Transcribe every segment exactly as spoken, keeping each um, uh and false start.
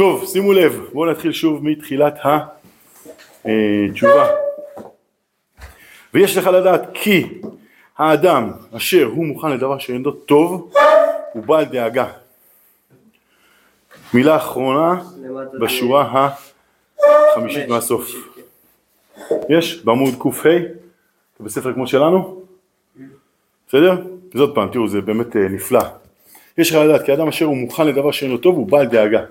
טוב, שימו לב, בואו נתחיל שוב מתחילת התשובה. ויש לך לדעת כי האדם אשר הוא מוכן לדבר שאינו טוב, הוא בעל דאגה. מילה אחרונה בשורה החמישית מהסוף. יש? בעמוד קוף ה' בספר כמו שלנו? בסדר? זאת פעם, תראו, זה באמת נפלא. יש לך לדעת כי האדם אשר הוא מוכן לדבר שאינו טוב, הוא בעל דאגה.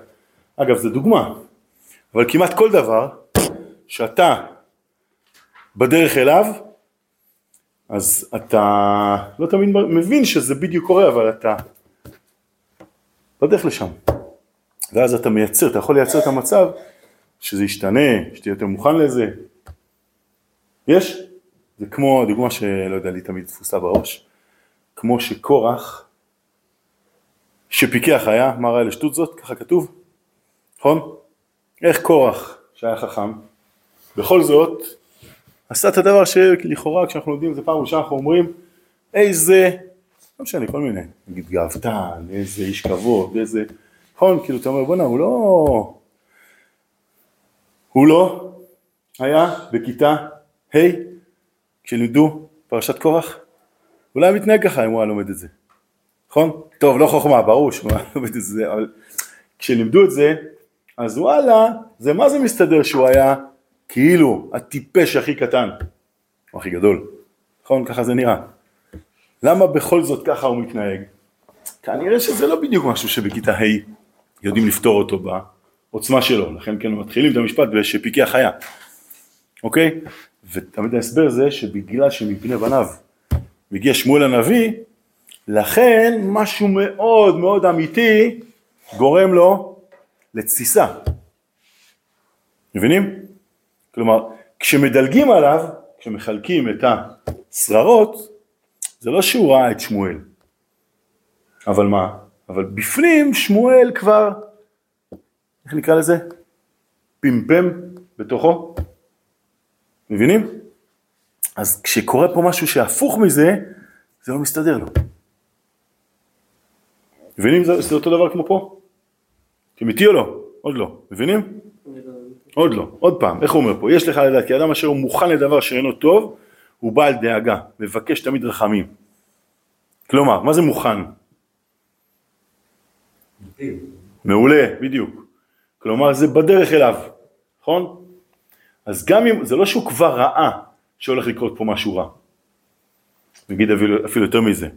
אגב, זו דוגמה, אבל כמעט כל דבר שאתה בדרך אליו, אז אתה לא תמיד מבין שזה בדיוק קורה, אבל אתה בדרך לשם. ואז אתה מייצר, אתה יכול לייצר את המצב שזה ישתנה, שתהיה יותר מוכן לזה. יש? זה כמו דוגמה שלא יודע לי תמיד תפוסה בראש, כמו שקורח שפיקח היה, מה ראה לשטות זאת, ככה כתוב. נכון? איך קורח שהיה חכם, בכל זאת, עשה את הדבר שלכאורה כשאנחנו יודעים, זה פעם ראשונה אנחנו אומרים, איזה, לא משנה, כל מיני, נגיד גאוותן, איזה איש כבוד, איזה, נכון? כאילו אתה אומר, בוא נה, הוא לא, הוא לא היה בכיתה, היי, כשלימדו פרשת קורח, אולי היה מתנהג ככה אם הוא היה לומד את זה, נכון? טוב, לא חוכמה, ברור שהוא היה לומד את זה, אבל כשלימדו את זה, אז וואלה, זה מה זה מסתדר שהוא היה כאילו הטיפש הכי קטן, או הכי גדול, נכון? ככה זה נראה. למה בכל זאת ככה הוא מתנהג? כנראה שזה לא בדיוק משהו שבכיתה ה' יודעים לפתור אותו בעוצמה שלו, לכן כן מתחילים את המשפט שפיקח היה, אוקיי? ותמיד ההסבר זה שבגלל שמפני בניו מגיע שמואל הנביא, לכן משהו מאוד מאוד אמיתי גורם לו לתסיסה. מבינים? כלומר, כשמדלגים עליו, כשמחלקים את הסררות, זה לא שהוא ראה את שמואל. אבל מה? אבל בפנים שמואל כבר, איך נקרא לזה? פמפם בתוכו. מבינים? אז כשקורה פה משהו שהפוך מזה, זה לא מסתדר לו. מבינים? זה, זה אותו דבר כמו פה? אמיתי או לא? עוד לא. מבינים? עוד לא. עוד פעם. איך הוא אומר פה? יש לך לדעת, כי האדם אשר הוא מוכן לדבר שאינו טוב, הוא בעל דאגה, מבקש תמיד רחמים. כלומר, מה זה מוכן? מעולה, בדיוק. כלומר, זה בדרך אליו. נכון? אז גם אם, זה לא שהוא כבר ראה שהולך לקרות פה משהו רע. נגיד אפילו, אפילו יותר מזה.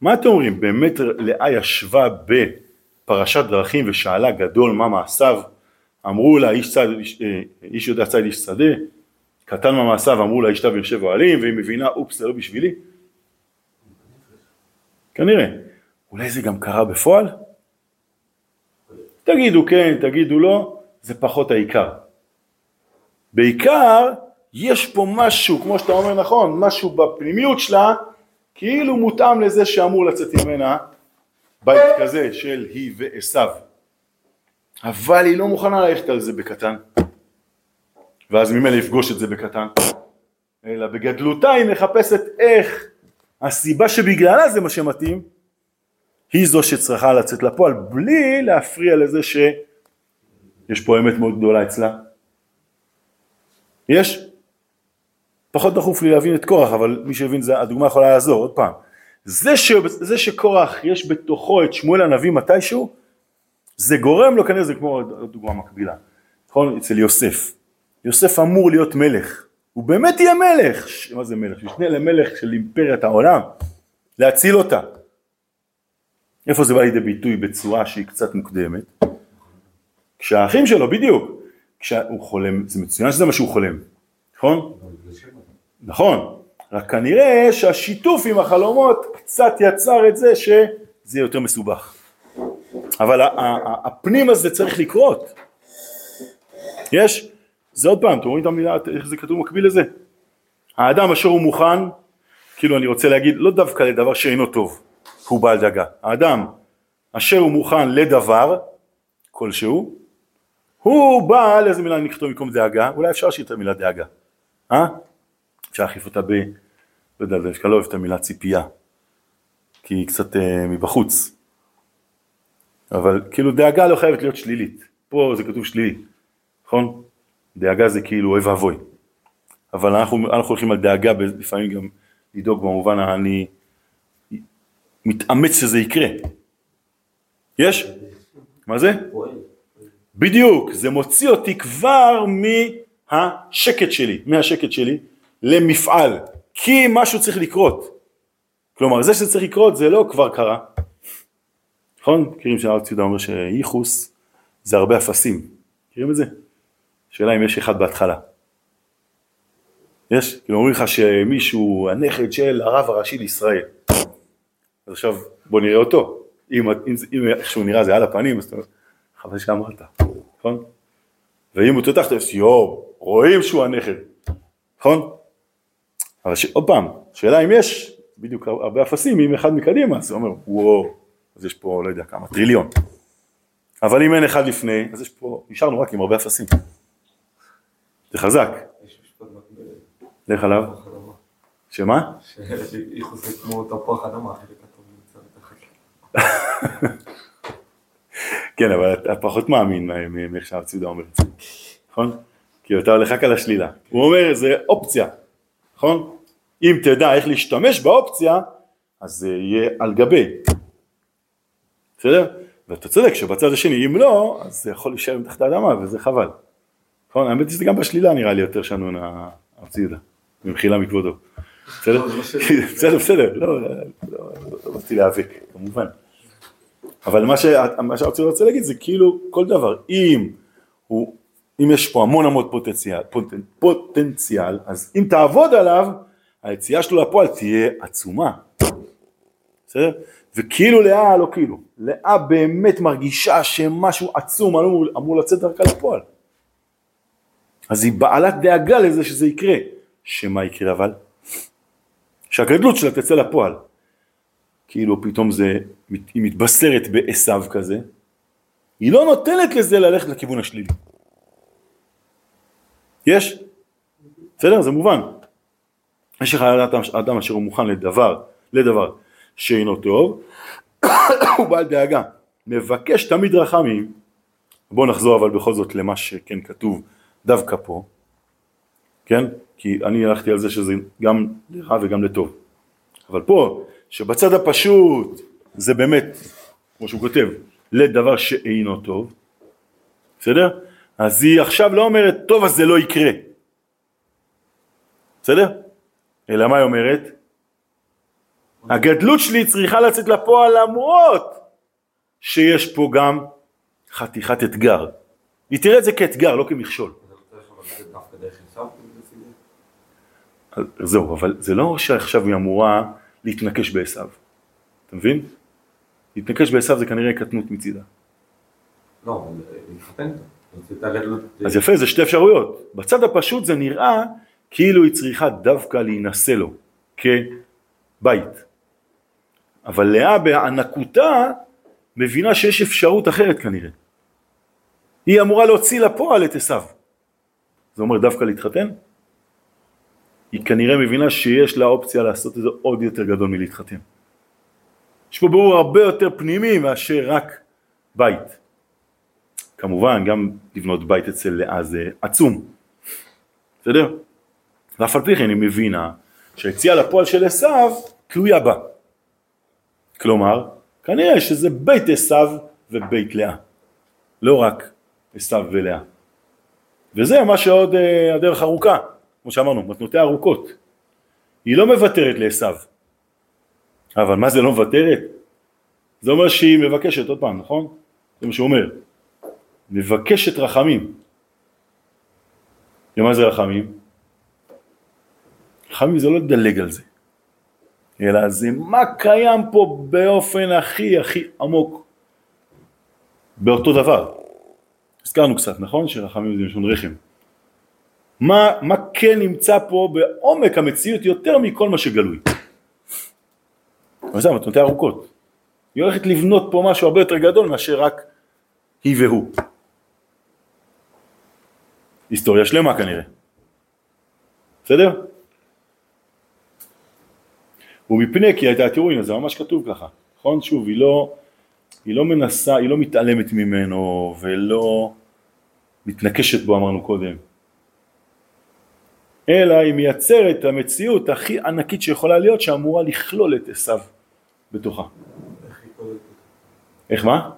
מה אתם אומרים? באמת לאה ישבה ב... פרשת דרכים ושאלה גדול מה מעשיו, אמרו לה איש, צד, איש, איש יודע צד איש שדה, קטן מה מעשיו, אמרו לה איש תו יושב אוהלים, והיא מבינה אופס זה לא בשבילי. כנראה, אולי זה גם קרה בפועל? תגידו כן, תגידו לא, זה פחות העיקר. בעיקר יש פה משהו, כמו שאתה אומר נכון, משהו בפנימיות שלה, כאילו מותאם לזה שאמור לצאת ממנה, בית כזה של היא ועשיו, אבל היא לא מוכנה ללכת על זה בקטן, ואז ממילא יפגוש את זה בקטן, אלא בגדלותה היא מחפשת איך הסיבה שבגללה זה מה שמתאים, היא זו שצריכה לצאת לפועל, בלי להפריע לזה שיש פה אמת מאוד גדולה אצלה. יש? פחות דחוף לי להבין את קורח, אבל מי שהבין זה, הדוגמה יכולה לעזור, עוד פעם. זה, ש... זה שקורח יש בתוכו את שמואל הנביא מתישהו, זה גורם לו כנראה, זה כמו הדוגמה מקבילה. נכון? אצל יוסף. יוסף אמור להיות מלך. הוא באמת יהיה מלך. ש... מה זה מלך? שישנה למלך של אימפריית העולם. להציל אותה. איפה זה בא לידי ביטוי בצורה שהיא קצת מוקדמת? כשהאחים שלו, בדיוק. כשהוא חולם, זה מצוין שזה מה שהוא חולם. נכון? נכון. רק כנראה שהשיתוף עם החלומות קצת יצר את זה שזה יותר מסובך. אבל הפנים הזה צריך לקרות. יש? זה עוד פעם, אתם רואים את המילה, איך זה כתוב מקביל לזה? האדם אשר הוא מוכן, כאילו אני רוצה להגיד, לא דווקא לדבר שאינו טוב, הוא בעל דאגה. האדם אשר הוא מוכן לדבר, כלשהו, הוא בעל, איזה מילה נכתוב מקום דאגה, אולי אפשר שיהיה את המילה דאגה. אה? שאחיף אותה ב... לא יודע, אני לא אוהב את המילה ציפייה, כי היא קצת אה, מבחוץ. אבל כאילו דאגה לא חייבת להיות שלילית. פה פה זה כתוב שלילי, נכון? דאגה זה כאילו אוי ואבוי. אבל אנחנו, אנחנו הולכים על דאגה, לפעמים גם לדאוג במובן, אני מתאמץ שזה יקרה. יש? מה זה? בדיוק, זה מוציא אותי כבר מהשקט שלי, מהשקט שלי למפעל, כי משהו צריך לקרות. כלומר, זה שצריך לקרות זה לא כבר קרה. נכון? מכירים שהרב ציודה אומר שייחוס זה הרבה אפסים. מכירים את זה? שאלה אם יש אחד בהתחלה. יש? כאילו אומרים לך שמישהו הנכד של הרב הראשי לישראל. אז עכשיו בוא נראה אותו. אם, אם, אם איכשהו נראה זה על הפנים, אז אתה אומר, חבל שאמרת, נכון? ואם הוא תותח, אתה אומר, יו, רואים שהוא הנכד, נכון? אבל ש... עוד פעם, שאלה אם יש, בדיוק הרבה אפסים, אם אחד מקדימה, אז הוא אומר, וואו, אז יש פה, לא יודע כמה, טריליון. אבל אם אין אחד לפני, אז יש פה, נשארנו רק עם הרבה אפסים. זה חזק. יש משפט מקביל. לך עליו. שמה? שיחוסק כמו תפוח אדמה, אחרי כתוב נמצא בתחת. כן, אבל אתה פחות מאמין מאיך שהרב ציודה אומר את זה, נכון? כי אתה הולך רק על השלילה. הוא אומר, זה אופציה, נכון? אם תדע איך להשתמש באופציה, אז זה יהיה על גבי. בסדר? ואתה צודק שבצד השני, אם לא, אז זה יכול להישאר מתחת האדמה, וזה חבל. נכון? האמת שזה גם בשלילה נראה לי יותר שנון הרב ציודה, ממחילה מכבודו. בסדר? בסדר, בסדר. לא, לא באתי להיאבק, כמובן. אבל מה שהרב ציודה רוצה להגיד זה כאילו כל דבר, אם יש פה המון המון פוטנציאל, אז אם תעבוד עליו, היציאה שלו לפועל תהיה עצומה. בסדר? וכאילו לאה, לא כאילו, לאה באמת מרגישה שמשהו עצום אמור לצאת דרכה לפועל. אז היא בעלת דאגה לזה שזה יקרה. שמה יקרה אבל? שהגדלות שלה תצא לפועל. כאילו פתאום זה, היא מתבשרת בעשיו כזה, היא לא נותנת לזה ללכת לכיוון השלילי. יש? בסדר? זה מובן. יש לך אדם אשר הוא מוכן לדבר, לדבר שאינו טוב, הוא בעל דאגה. מבקש תמיד רחמים. בואו נחזור אבל בכל זאת למה שכן כתוב דווקא פה. כן? כי אני הלכתי על זה שזה גם לרע וגם לטוב. אבל פה, שבצד הפשוט, זה באמת, כמו שהוא כותב, לדבר שאינו טוב, בסדר? אז היא עכשיו לא אומרת, טוב אז זה לא יקרה. בסדר? אלא מה היא אומרת? הגדלות שלי צריכה לצאת לפועל למרות שיש פה גם חתיכת אתגר. היא תראה את זה כאתגר, לא כמכשול. זהו, אבל זה לא שעכשיו היא אמורה להתנקש בעשיו. אתה מבין? להתנקש בעשיו זה כנראה קטנות מצידה. לא, להתחתן. אז יפה, זה שתי אפשרויות. בצד הפשוט זה נראה כאילו היא צריכה דווקא להינסה לו כבית. אבל לאה בהענקותה מבינה שיש אפשרות אחרת כנראה. היא אמורה להוציא לפועל את עשיו. זה אומר דווקא להתחתן? היא כנראה מבינה שיש לה אופציה לעשות את זה עוד יותר גדול מלהתחתן. יש פה ברור הרבה יותר פנימי מאשר רק בית. כמובן, גם לבנות בית אצל לאה זה עצום. בסדר? ואף על פי כן היא מבינה שהיציאה לפועל של עשיו תלויה בה. כלומר, כנראה שזה בית עשיו ובית לאה. לא רק עשיו ולאה. וזה מה שעוד הדרך ארוכה. כמו שאמרנו, מתנותיה ארוכות. היא לא מבטרת לעשיו. אבל מה זה לא מבטרת? זה אומר שהיא מבקשת, עוד פעם, נכון? זה מה שאומר. מבקשת רחמים. ומה זה רחמים? רחמים זה לא לדלג על זה. אלא זה מה קיים פה באופן הכי הכי עמוק. באותו דבר. הזכרנו קצת, נכון? שרחמים זה משון רחם. מה, מה כן נמצא פה בעומק המציאות יותר מכל מה שגלוי. וזה מתנותיה ארוכות. היא הולכת לבנות פה משהו הרבה יותר גדול מאשר רק היא והוא. היסטוריה שלמה כנראה. בסדר? ומפני כי הייתה, תראו, הנה, זה ממש כתוב ככה. נכון? שוב, היא לא, היא לא מנסה, היא לא מתעלמת ממנו ולא מתנקשת בו, אמרנו קודם. אלא היא מייצרת המציאות הכי ענקית שיכולה להיות, שאמורה לכלול את עשיו בתוכה. איך מה?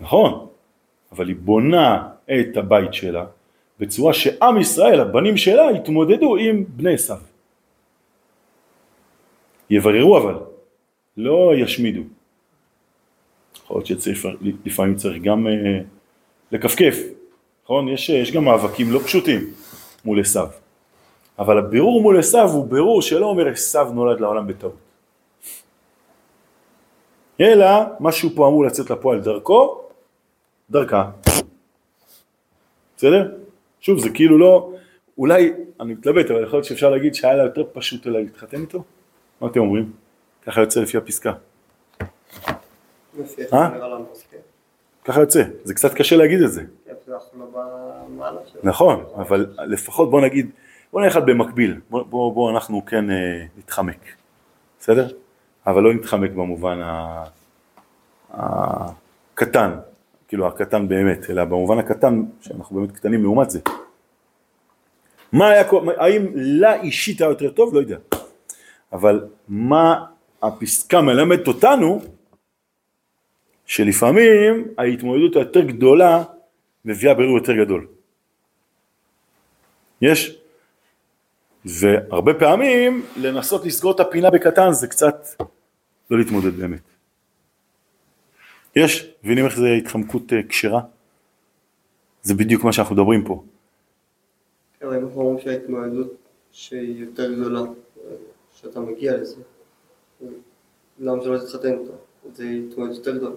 נכון, אבל היא בונה את הבית שלה בצורה שעם ישראל, הבנים שלה, יתמודדו עם בני עשיו. יבררו אבל, לא ישמידו. יכול להיות שלפעמים צריך גם לקפקף, נכון? יש, יש גם מאבקים לא פשוטים מול עשיו. אבל הבירור מול עשיו הוא בירור שלא אומר עשיו נולד לעולם בטעות. אלא משהו פה אמור לצאת לפועל דרכו, דרכה. בסדר? שוב, זה כאילו לא, אולי, אני מתלבט, אבל יכול להיות שאפשר להגיד שהיה לה יותר פשוט אולי להתחתן איתו. מה אתם אומרים? ככה יוצא לפי הפסקה. ככה יוצא, זה קצת קשה להגיד את זה. נכון, אבל לפחות בוא נגיד, בוא נלכת במקביל, בוא אנחנו כן נתחמק, בסדר? אבל לא נתחמק במובן הקטן, כאילו הקטן באמת, אלא במובן הקטן, שאנחנו באמת קטנים לעומת זה. מה היה, האם לא אישית היה יותר טוב? לא יודע. אבל מה הפסקה מלמדת אותנו, שלפעמים ההתמודדות היותר גדולה מביאה בירור יותר גדול. יש? והרבה פעמים לנסות לסגור את הפינה בקטן זה קצת לא להתמודד באמת. יש? מבינים איך זה התחמקות קשרה? זה בדיוק מה שאנחנו מדברים פה. כן, אנחנו אומרים שההתמודדות שהיא יותר גדולה, שאתה מגיע לזה, למה שלא תתחתן אותה? זה התמודדות יותר גדולה.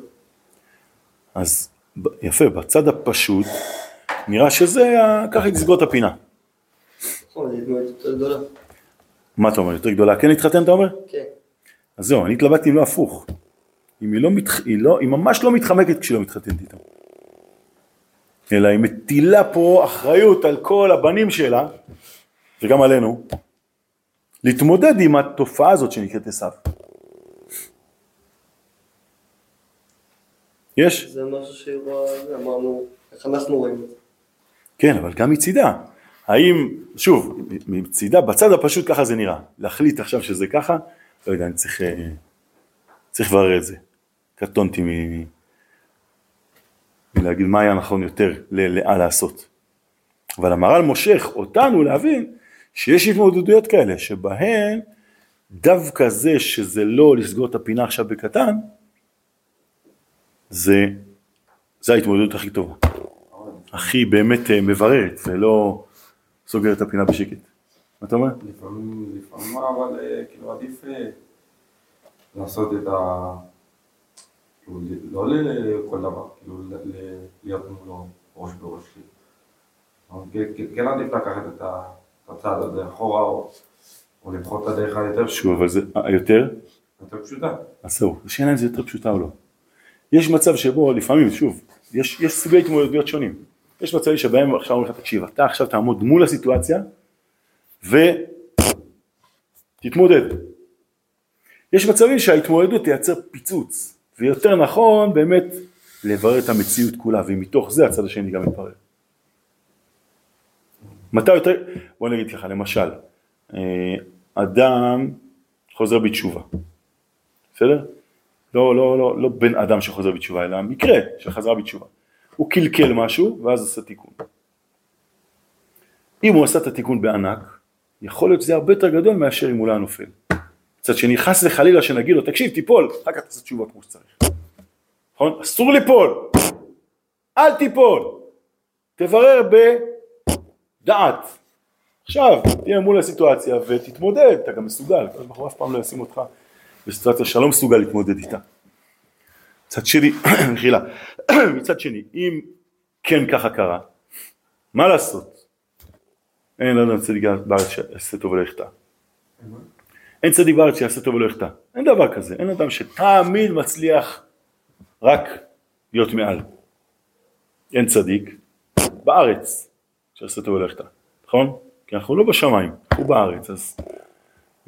אז יפה, בצד הפשוט נראה שזה ככה יסגור את הפינה. נכון, זה התמודדות יותר גדולה. מה אתה אומר? יותר גדולה? כן התחתן אתה אומר? כן. אז זהו, אני התלבטתי אם לא הפוך. אם היא, לא מתח... היא, לא... היא ממש לא מתחמקת כשלא מתחתנת איתם. אלא היא מטילה פה אחריות על כל הבנים שלה, וגם עלינו, להתמודד עם התופעה הזאת שנקראת עשיו. יש? זה משהו שאמרנו, איך אנחנו רואים את זה. כן, אבל גם מצידה. האם, שוב, מצידה, בצד הפשוט ככה זה נראה. להחליט עכשיו שזה ככה, לא יודע, אני צריך, צריך לברר את זה. קטונתי מ... מלהגיד מה היה נכון יותר ללאה לעשות. אבל המר"ל מושך אותנו להבין שיש התמודדויות כאלה, שבהן דווקא זה שזה לא לסגור את הפינה עכשיו בקטן, זה, זה ההתמודדות הכי טובה, הכי באמת מבררת, ולא סוגרת את הפינה בשקט. מה אתה אומר? לפעמים, לפעמים, אבל כאילו עדיף לעשות את ה... לא לכל דבר, כאילו להיות מולו ראש בראש. כן עדיף לקחת את הצעד הזה אחורה, או לבחור את הדרך היותר פשוטה. שוב, אבל זה יותר? יותר פשוטה. אז זהו, השאלה אם זה יותר פשוטה או לא. יש מצב שבו לפעמים, שוב, יש, יש סוגי התמודדויות שונים. יש מצבים שבהם עכשיו אומרים לך, תקשיב, אתה עכשיו תעמוד מול הסיטואציה, ותתמודד. יש מצבים שההתמודדות תייצר פיצוץ, ויותר נכון באמת לברר את המציאות כולה, ומתוך זה הצד השני גם מתברר. מתי יותר, בוא נגיד לך, למשל, אדם חוזר בתשובה, בסדר? לא, לא, לא, לא בן אדם שחוזר בתשובה, אלא מקרה שחזרה בתשובה. הוא קלקל משהו, ואז עשה תיקון. אם הוא עשה את התיקון בענק, יכול להיות שזה הרבה יותר גדול מאשר אם הוא לא נופל. קצת שנכנס לחלילה שנגיד לו, תקשיב, תיפול, אחר כך תעשה תשובה כמו שצריך. נכון? אסור ליפול. אל תיפול. תברר בדעת. עכשיו, תהיה מול הסיטואציה ותתמודד, אתה גם מסוגל. אנחנו אף פעם לא ישים אותך. בסיטואציה שלא מסוגל להתמודד איתה. מצד שני, מחילה, מצד שני, אם כן ככה קרה, מה לעשות? אין לנו צדיק בארץ שיעשה טוב ולא יחטא. אין צדיק בארץ שיעשה טוב ולא יחטא. אין דבר כזה, אין אדם שתמיד מצליח רק להיות מעל. אין צדיק בארץ שיעשה טוב ולא יחטא. נכון? כי אנחנו לא בשמיים, אנחנו בארץ, אז...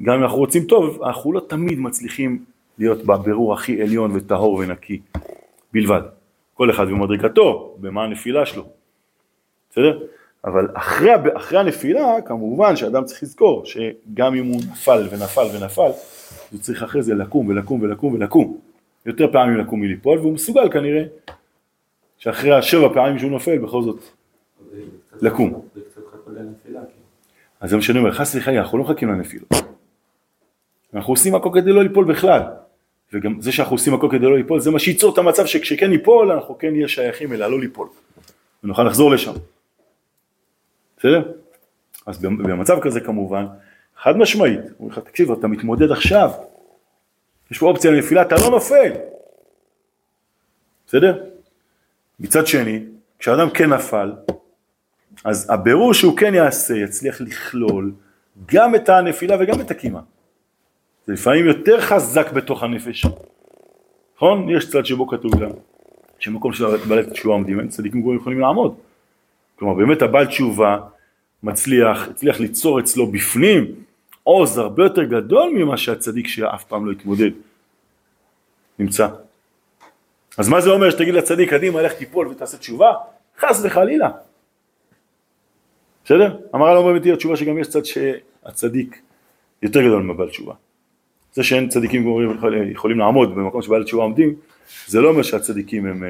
גם אם אנחנו רוצים טוב, אנחנו לא תמיד מצליחים להיות בבירור הכי עליון וטהור ונקי בלבד. כל אחד ומדרגתו, במה הנפילה שלו. בסדר? אבל אחרי, אחרי הנפילה, כמובן שאדם צריך לזכור שגם אם הוא נפל ונפל ונפל, הוא צריך אחרי זה לקום ולקום ולקום ולקום. יותר פעמים לקום מליפול, והוא מסוגל כנראה שאחרי השבע פעמים שהוא נופל, בכל זאת לקום. אז זה משנה, אומר, חס וחלילה, אנחנו לא מחכים לנפילות. אנחנו עושים הכל כדי לא ליפול בכלל. וגם זה שאנחנו עושים הכל כדי לא ליפול, זה מה שיצור את המצב שכשכן ייפול, אנחנו כן נהיה שייכים אלא לא ליפול. ונוכל לחזור לשם. בסדר? אז במצב כזה כמובן, חד משמעית, הוא אומר לך, תקשיב, אתה מתמודד עכשיו. יש פה אופציה לנפילה, אתה לא נופל. בסדר? מצד שני, כשאדם כן נפל, אז הבירור שהוא כן יעשה, יצליח לכלול גם את הנפילה וגם את הקימה. זה לפעמים יותר חזק בתוך הנפש. נכון? יש צד שבו כתוב גם, שמקום של בעלי תשובה עומדים, אין צדיקים גבוהים יכולים לעמוד. כלומר, באמת הבעל תשובה מצליח, הצליח ליצור אצלו בפנים, עוז הרבה יותר גדול ממה שהצדיק שאף פעם לא התמודד. נמצא. אז מה זה אומר? שתגיד לצדיק, קדימה, הלך תיפול ותעשה תשובה? חס וחלילה. בסדר? אמרה לא אומרת תהיה התשובה שגם יש צד שהצדיק יותר גדול מבעל תשובה. זה שאין צדיקים יכולים לעמוד במקום שבעל תשובה עומדים, זה לא אומר שהצדיקים הם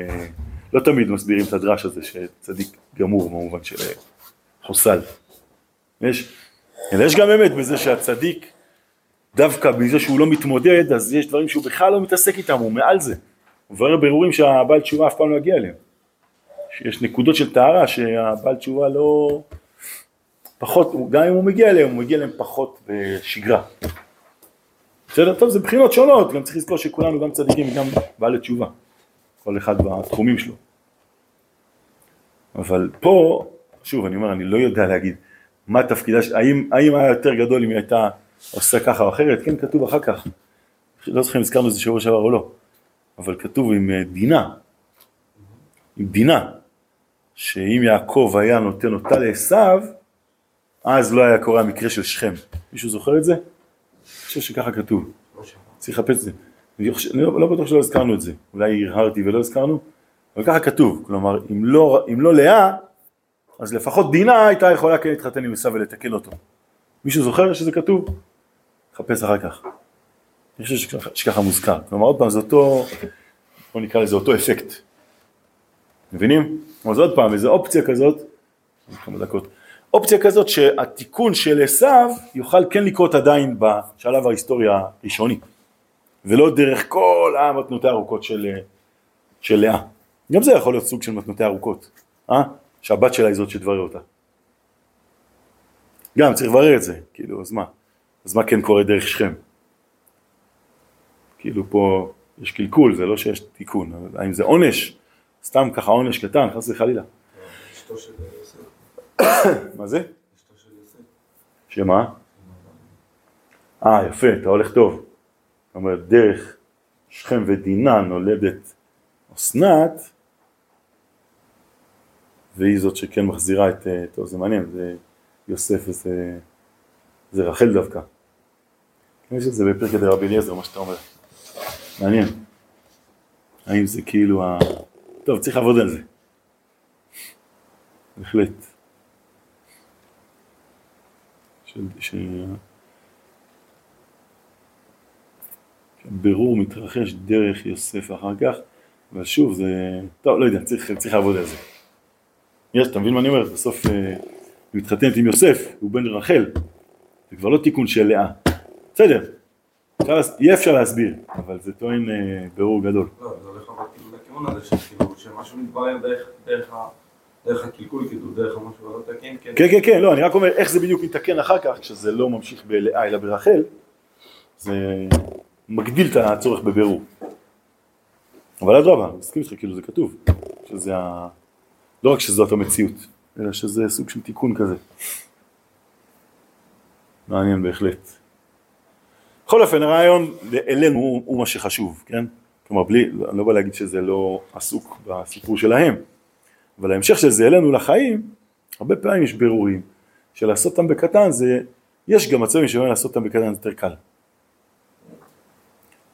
לא תמיד מסבירים את הדרש הזה שצדיק גמור במובן של חוסל. יש? אלא יש גם אמת בזה שהצדיק, דווקא בזה שהוא לא מתמודד, אז יש דברים שהוא בכלל לא מתעסק איתם, הוא מעל זה. וברר ברורים שהבעל תשובה אף פעם לא הגיע אליהם. יש נקודות של טהרה שהבעל תשובה לא... פחות, גם אם הוא מגיע אליהם, הוא מגיע אליהם פחות בשגרה. בסדר? טוב, זה בחינות שונות, גם צריך לזכור שכולנו גם צדיקים וגם בעלי תשובה. כל אחד בתחומים שלו. אבל פה, שוב, אני אומר, אני לא יודע להגיד מה התפקידה, האם, האם היה יותר גדול אם היא הייתה עושה ככה או אחרת? כן, כתוב אחר כך. לא זוכרים, הזכרנו איזה שבוע שעבר או לא. אבל כתוב עם דינה, עם דינה, שאם יעקב היה נותן אותה לעשיו, אז לא היה קורה המקרה של שכם. מישהו זוכר את זה? אני חושב שככה כתוב. צריך לחפש את זה. אני לא בטוח שלא הזכרנו את זה. אולי הרהרתי ולא הזכרנו. אבל ככה כתוב. כלומר, אם לא לאה, אז לפחות דינה הייתה יכולה כן להתחתן עם עשיו ולתקן אותו. מישהו זוכר שזה כתוב? חפש אחר כך. אני חושב שככה מוזכר. כלומר, עוד פעם, זה אותו, בוא נקרא לזה אותו אפקט. מבינים? אז עוד פעם, איזו אופציה כזאת, כמה דקות, אופציה כזאת שהתיקון של עשיו יוכל כן לקרות עדיין בשלב ההיסטוריה הראשוני, ולא דרך כל המתנותי הארוכות של, של לאה. גם זה יכול להיות סוג של מתנותי הארוכות, אה? שהבת שלה היא זאת שדברר אותה. גם צריך לברר את זה, כאילו, אז מה? אז מה כן קורה דרך שכם? כאילו פה יש קלקול, זה לא שיש תיקון, האם זה עונש? סתם ככה עונש קטן, חס וחלילה. אשתו של יוסף. מה זה? אשתו של יוסף. שמה? אה, יפה, אתה הולך טוב. זאת אומרת, דרך שכם ודינה נולדת אסנת, והיא זאת שכן מחזירה את, טוב, זה מעניין, זה יוסף וזה, זה רחל דווקא. אני חושב שזה בפרק דר רבי אליעזר, מה שאתה אומר. מעניין. האם זה כאילו ה... טוב, צריך לעבוד על זה. בהחלט. ש... ש... שבירור מתרחש דרך יוסף אחר כך, אבל שוב, זה... טוב, לא יודע, צריך, צריך לעבוד על זה. יש, אתה מבין מה אני אומר? בסוף, היא מתחתנת עם יוסף, הוא בן רחל. זה כבר לא תיקון של לאה. בסדר. אי אפשר להסביר, אבל זה טוען ברור גדול. לא, זה הולך לבטאים לכיוון הזה של כאילו, שמשהו מתברר דרך הקלקול, כאילו דרך המשהו לא תקן, כן? כן, כן, כן, לא, אני רק אומר איך זה בדיוק מתקן אחר כך, כשזה לא ממשיך בלאה אלא ברחל, זה מגדיל את הצורך בבירור. אבל אדרבה, מסכים איתך, כאילו זה כתוב, שזה לא רק שזאת המציאות, אלא שזה סוג של תיקון כזה. מעניין בהחלט. בכל אופן, הרעיון אלינו הוא, הוא מה שחשוב, כן? כלומר, בלי, לא בא להגיד שזה לא עסוק בסיפור שלהם, אבל ההמשך של זה אלינו לחיים, הרבה פעמים יש בירורים, שלעשות אותם בקטן זה, יש גם מצבים שבאים לעשות אותם בקטן יותר קל.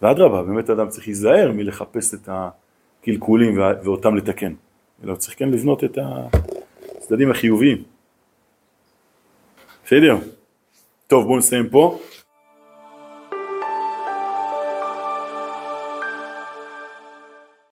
ואדרבה, באמת האדם צריך להיזהר מלחפש את קלקולים ואותם לתקן. אלא צריך כן לבנות את הצדדים החיוביים. בסדר? טוב, בואו נסיים פה.